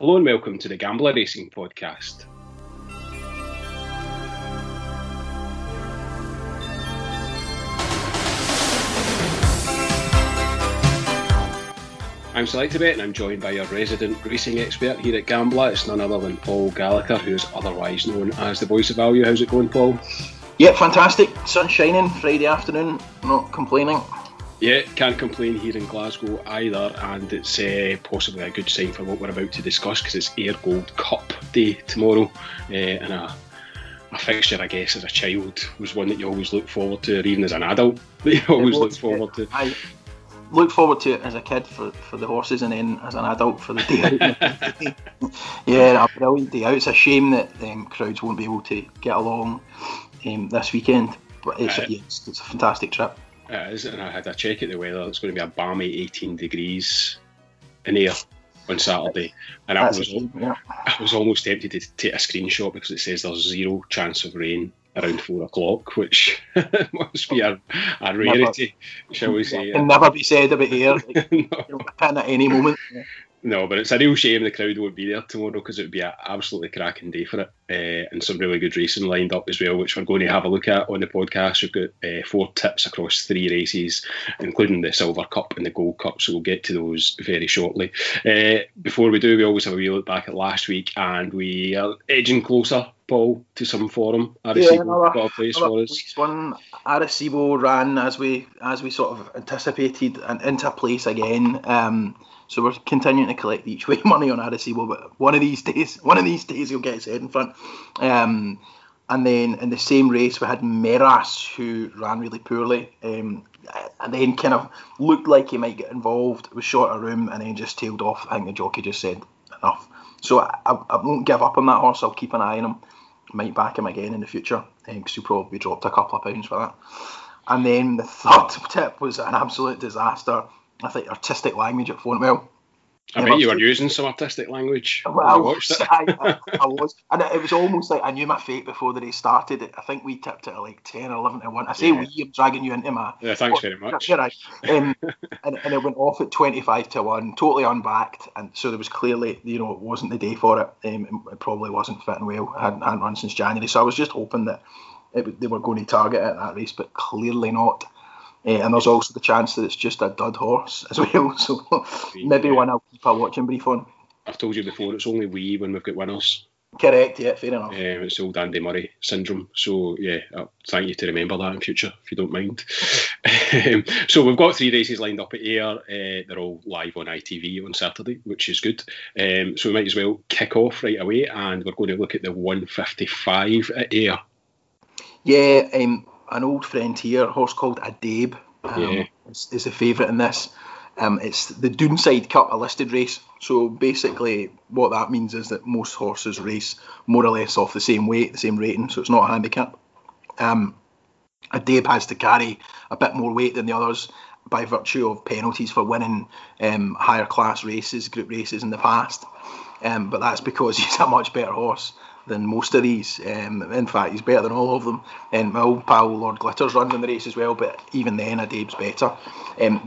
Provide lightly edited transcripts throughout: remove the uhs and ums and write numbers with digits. Hello and welcome to the Gambler Racing Podcast. I'm Selectabet and I'm joined by your resident racing expert here at Gambler. It's none other than Paul Gallagher, who's otherwise known as The Voice of Value. How's it going, Paul? Yeah, fantastic. Sun shining, Friday afternoon, not complaining. Yeah, can't complain here in Glasgow either, and it's possibly a good sign for what we're about to discuss because it's Ayr Gold Cup day tomorrow, and a fixture I guess as a child was one that you always look forward to, or even as an adult that you always look forward to. I look forward to it as a kid for the horses, and then as an adult for the day out. Yeah, a brilliant day out. It's a shame that crowds won't be able to get along this weekend, but it's a fantastic trip. It is, and I had a check at the weather. It's going to be a balmy 18 degrees in Ayr on Saturday, and I was almost tempted to take a screenshot because it says there's zero chance of rain around 4 o'clock, which must be a rarity, shall we say. It can never be said about Ayr. Can at any moment. Yeah. No, but it's a real shame the crowd won't be there tomorrow because it would be an absolutely cracking day for it, and some really good racing lined up as well, which we're going to have a look at on the podcast. We've got 4 tips across 3 races, including the Silver Cup and the Gold Cup, so we'll get to those very shortly. Before we do, we always have a wee look back at last week, and we are edging closer, Paul, to some form. Arecibo got a place for us. One, Arecibo ran as we sort of anticipated and into place again. So we're continuing to collect each way money on Arecibo, but one of these days he'll get his head in front. And then in the same race we had Meras, who ran really poorly, and then kind of looked like he might get involved, was short of room, and then just tailed off. I think the jockey just said enough. So I won't give up on that horse. I'll keep an eye on him. Might back him again in the future, because he'll probably dropped a couple of pounds for that. And then the third tip was an absolute disaster. I think artistic language at Fontwell. I bet you were using some artistic language. Well, I was. And it was almost like I knew my fate before the race started. I think we tipped it at like 10 or 11 to 1. I say we, I'm dragging you into my... Yeah, thanks very much. You're right. And it went off at 25 to 1, totally unbacked. And so there was clearly, it wasn't the day for it. It probably wasn't fitting well. I hadn't run since January. So I was just hoping that they were going to target it at that race, but clearly not. And there's also the chance that it's just a dud horse as well, so maybe one I'll keep a watching brief on. I've told you before, it's only we when we've got winners. Correct, yeah, fair enough. It's old Andy Murray syndrome, so yeah, I'll thank you to remember that in future, if you don't mind. So we've got 3 races lined up at Ayr. They're all live on ITV on Saturday, which is good. So we might as well kick off right away, and we're going to look at the 155 at Ayr. Yeah, an old friend here, a horse called Adabe, is the favourite in this. It's the Duneside Cup, a listed race. So basically what that means is that most horses race more or less off the same weight, the same rating, so it's not a handicap. Adabe has to carry a bit more weight than the others by virtue of penalties for winning higher class races, group races in the past. But that's because he's a much better horse than most of these. In fact, he's better than all of them. And my old pal Lord Glitters runs in the race as well, but even then Adabe's better.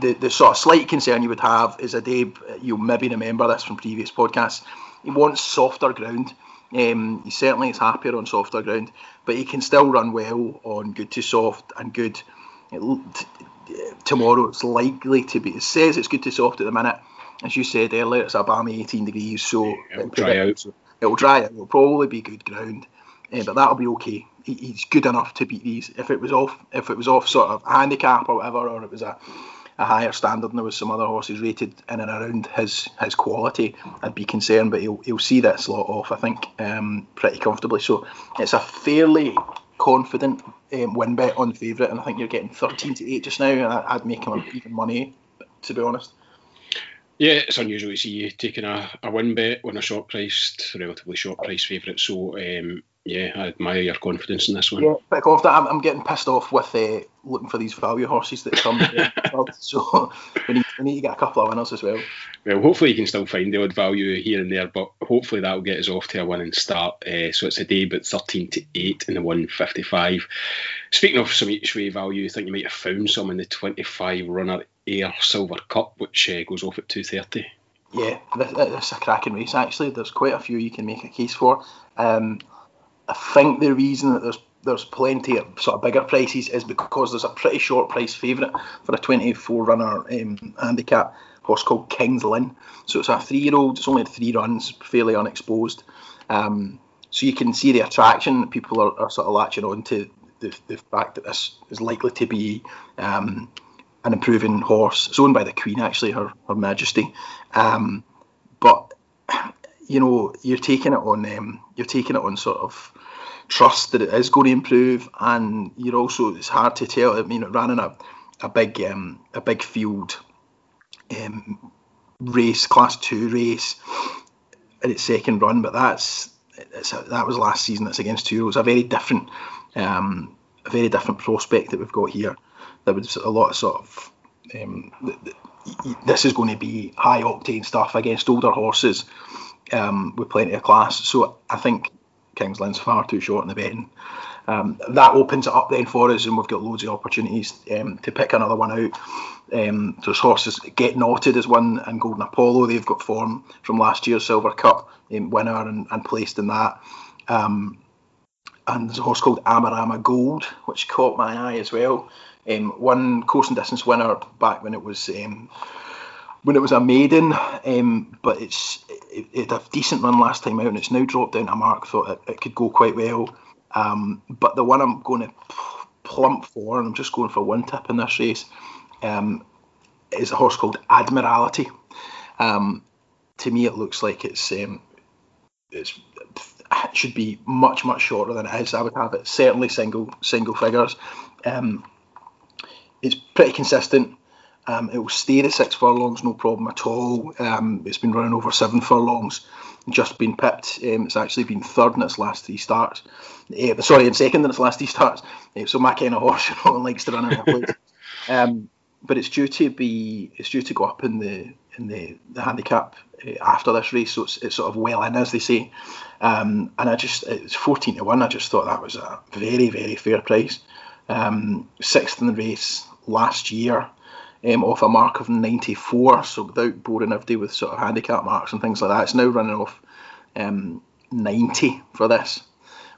The sort of slight concern you would have is Adabe, you'll maybe remember this from previous podcasts, he wants softer ground. He certainly is happier on softer ground, but he can still run well on good to soft and good. Tomorrow it's likely to be, it says it's good to soft at the minute. As you said earlier, it's a balmy 18 degrees, so it'll dry out. It'll dry out. It'll probably be good ground, but that'll be okay. He's good enough to beat these. If it was off sort of handicap or whatever, or it was a higher standard and there was some other horses rated in and around his quality, I'd be concerned. But he'll see that slot off, I think, pretty comfortably. So it's a fairly confident win bet on favourite, and I think you're getting 13 to 8 just now, and I'd make him even money, to be honest. Yeah, it's unusual to see you taking a win bet on a relatively short priced favourite. So, I admire your confidence in this one. Yeah, bit confident. I'm getting pissed off with looking for these value horses that come. So we need to get a couple of winners as well. Well, hopefully you can still find the odd value here and there, but hopefully that will get us off to a winning start. So it's Adabe at 13 to 8 in the 155. Speaking of some each way value, I think you might have found some in the 25 runner Ayr Silver Cup, which goes off at 2:30. Yeah, that's a cracking race, actually. There's quite a few you can make a case for. I think the reason that there's plenty of sort of bigger prices is because there's a pretty short price favourite for a 24-runner handicap horse called Kings Lynn. So it's a 3-year-old. It's only had 3 runs, fairly unexposed. So you can see the attraction. People are sort of latching on to the fact that this is likely to be an improving horse. It's owned by the Queen, actually, Her Majesty. But you know, you're taking it on sort of trust that it is going to improve, and you're also, it's hard to tell. I mean, it ran in a big field race, Class 2 race, in its second run, but that was last season. It's against 2-year-olds. A very different prospect that we've got here. There was a lot of sort of this is going to be high octane stuff against older horses with plenty of class. So I think Kings Lynn's far too short in the betting. That opens it up then for us, and we've got loads of opportunities to pick another one out. There's horses, Get Knotted is one, and Golden Apollo. They've got form from last year's Silver Cup winner and placed in that. And there's a horse called Amarama Gold, which caught my eye as well. One course and distance winner back when it was a maiden, but it had a decent run last time out, and it's now dropped down to Mark. Thought it could go quite well, but the one I'm going to plump for, and I'm just going for one tip in this race, is a horse called Admiralty. To me, it looks like it should be much, much shorter than it is. I would have it certainly single figures. It's pretty consistent. It will stay the 6 furlongs, no problem at all. It's been running over 7 furlongs, just been pipped. It's actually been third in its last 3 starts. In second in its last 3 starts. So my kind of horse, you know, likes to run out of place. But it's due to go up in the handicap after this race, so it's sort of well in, as they say. And it's 14-1. I just thought that was a very, very fair price. 6th in the race last year, off a mark of 94. So without boring everybody with sort of handicap marks and things like that, it's now running off 90 for this,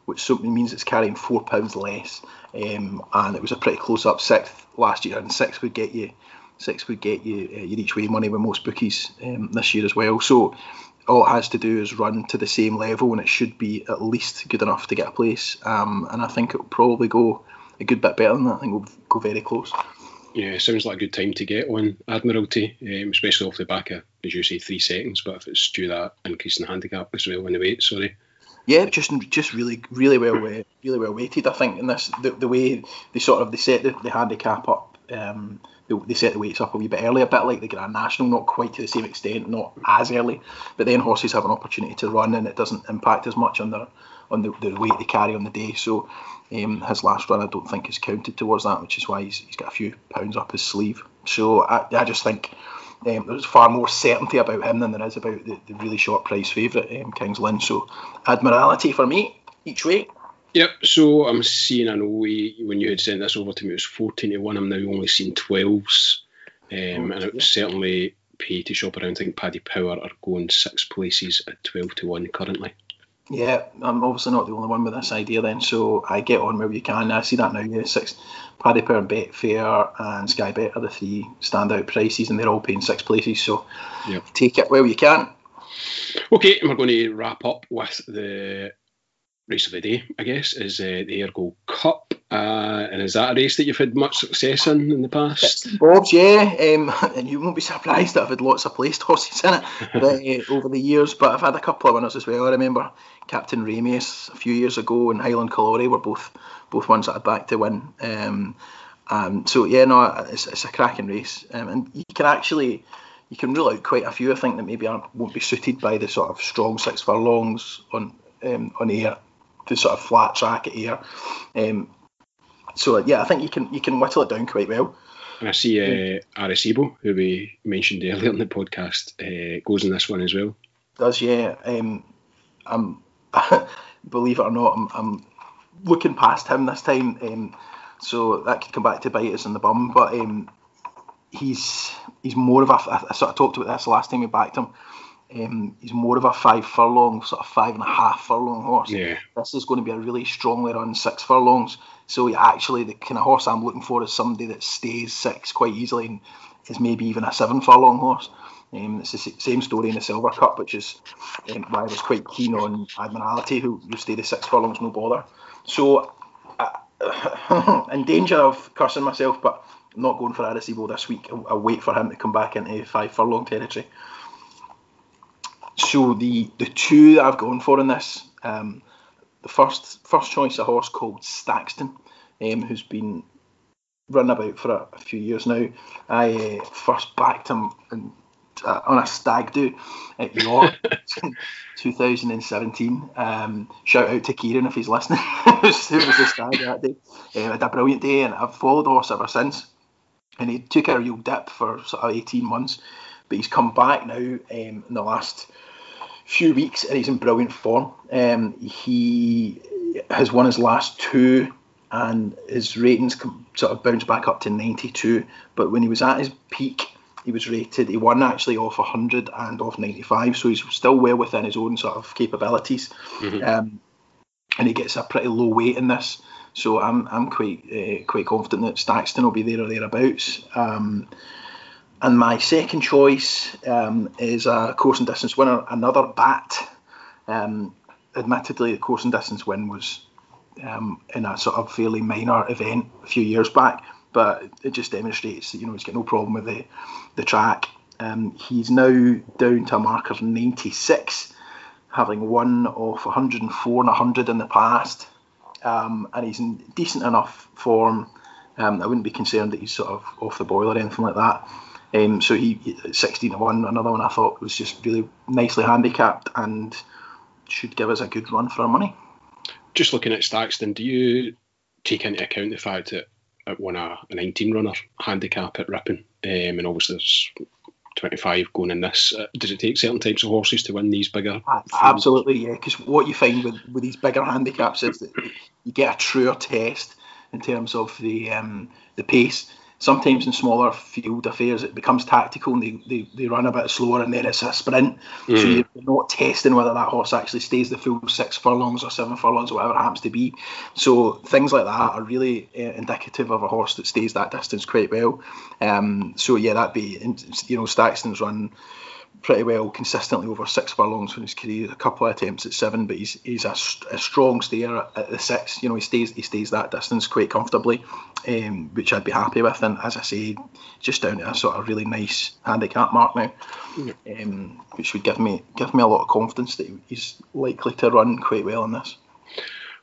which simply means it's carrying £4 less. And it was a pretty close up 6th last year, and 6 would get you your each way money with most bookies this year as well. So all it has to do is run to the same level, and it should be at least good enough to get a place. And I think it'll probably go a good bit better than that. I think we'll go very close. Yeah, it sounds like a good time to get on Admiralty, especially off the back of, as you say, 3 seconds. But if it's due that increase in the handicap as well in the weight, sorry. Yeah, just really, really well, really well weighted. I think in this, the way they sort of they set the handicap up, they set the weights up a wee bit early, a bit like the Grand National, not quite to the same extent, not as early. But then horses have an opportunity to run, and it doesn't impact as much on the weight they carry on the day. So his last run, I don't think, is counted towards that, which is why he's got a few pounds up his sleeve. So I just think there's far more certainty about him than there is about the really short price favourite, Kings Lynn. So Admiralty for me, each way. Yep, so I'm seeing, I know when you had sent this over to me, it was 14-1. I'm now only seeing 12s. And it would certainly pay to shop around. I think Paddy Power are going 6 places at 12-1 currently. Yeah, I'm obviously not the only one with this idea then, so I get on where you can. I see that now, yeah, 6. Paddy Power, Betfair and Sky Bet are the 3 standout prices, and they're all paying 6 places, so Take it where you can. Okay, and we're going to wrap up with the race of the day, I guess, is the Ayr Gold Cup. And is that a race that you've had much success in the past? Bob's, yeah. And you won't be surprised that I've had lots of placed horses in it over the years, but I've had a couple of winners as well. I remember Captain Ramius a few years ago and Highland Colliery were both ones that I backed to win. It's a cracking race. And you can actually... You can rule out quite a few, I think, that maybe won't be suited by the sort of strong 6 furlongs on Ayr, the sort of flat track at Ayr. I think you can whittle it down quite well. And I see Arecibo, who we mentioned earlier in the podcast, goes in this one as well. Does, yeah. I'm believe it or not, I'm looking past him this time, so that could come back to bite us in the bum. But he's more of a, I sort of talked about this the last time we backed him, he's more of a 5 furlong, sort of 5.5 furlong horse. Yeah. This is going to be a really strongly run 6 furlongs. So actually the kind of horse I'm looking for is somebody that stays 6 quite easily and is maybe even a 7 furlong horse. It's the same story in the Silver Cup, which is why I was quite keen on Admiralty, who stayed at 6 furlongs, no bother. So in danger of cursing myself, but I'm not going for Arecibo this week. I'll wait for him to come back into 5 furlong territory. So the two that I've gone for in this, the first choice, a horse called Staxton, who's been running about for a few years now. I first backed him on a stag do at York in 2017. Shout out to Kieran if he's listening. It was a stag that day. Had a brilliant day, and I've followed the horse ever since. And he took a real dip for sort of 18 months, but he's come back now in the last few weeks, and he's in brilliant form. He has won his last 2, and his ratings sort of bounced back up to 92. But when he was at his peak, he was rated, he won actually off 100 and off 95, so he's still well within his own sort of capabilities. Mm-hmm. And he gets a pretty low weight in this, so I'm quite confident that Staxton will be there or thereabouts. And my second choice is a course and distance winner, another bat. Admittedly, the course and distance win was in a sort of fairly minor event a few years back, but it just demonstrates that, you know, he's got no problem with the track. He's now down to a marker 96, having won off 104 and 100 in the past, and he's in decent enough form. I wouldn't be concerned that he's sort of off the boil or anything like that. So he 16-1, another one I thought was just really nicely handicapped and should give us a good run for our money. Just looking at Staxton, do you take into account the fact that it won a 19-runner handicap at Ripon, and obviously there's 25 going in this. Does it take certain types of horses to win these bigger? Absolutely, yeah, because what you find with these bigger handicaps is that you get a truer test in terms of the pace. Sometimes in smaller field affairs it becomes tactical and they run a bit slower and then it's a sprint. Mm. So you're not testing whether that horse actually stays the full 6 furlongs or 7 furlongs or whatever it happens to be. So things like that are really indicative of a horse that stays that distance quite well. So yeah, that'd be, you know, Staxton's run pretty well consistently over 6 furlongs in his career, a couple of attempts at 7, but he's a strong stayer at the 6. You know, he stays that distance quite comfortably, which I'd be happy with, and as I say, just down to a sort of really nice handicap mark now, which would give me a lot of confidence that he's likely to run quite well in this.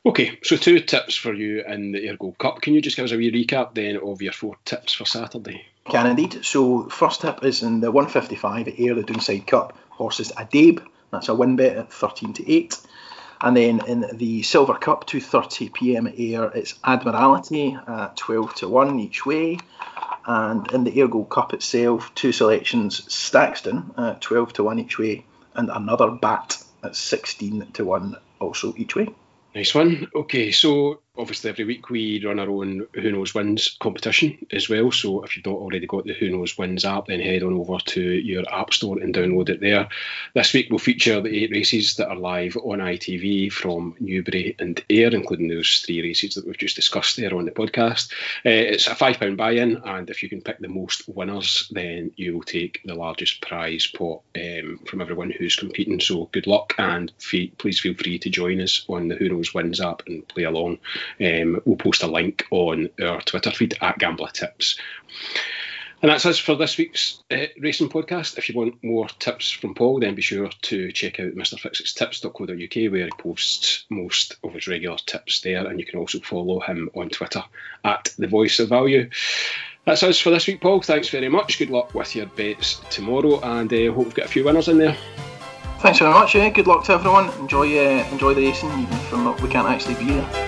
Okay, so 2 tips for you in the Ergo Cup. Can you just give us a wee recap then of your 4 tips for Saturday? Can indeed. So first tip is in the 155 at Ayr, the Duneside Cup, horses Adabe. That's a win bet at 13-8. And then in the Silver Cup, 2:30 p.m. at Ayr, it's Admiralty at 12-1 each way. And in the Ayr Gold Cup itself, 2 selections, Staxton at 12-1 each way, and another bat at 16-1 also each way. Nice one. Okay, so obviously every week we run our own Who Knows Wins competition as well. So if you've not already got the Who Knows Wins app, then head on over to your app store and download it there. This week we'll feature the 8 races that are live on ITV from Newbury and Ayr, including those 3 races that we've just discussed there on the podcast. It's a £5 buy-in, and if you can pick the most winners, then you will take the largest prize pot from everyone who's competing. So good luck, and please feel free to join us on the Who Knows Wins app and play along. We'll post a link on our Twitter feed at Gambler Tips. And that's us for this week's racing podcast. If you want more tips from Paul, then be sure to check out MrFixitstips.co.uk, where he posts most of his regular tips there, and you can also follow him on Twitter at The Voice of Value. That's us for this week, Paul. Thanks very much. Good luck with your bets tomorrow, and hope we've got a few winners in there. Thanks very much. Good luck to everyone. Enjoy the racing, even if we can't actually be there.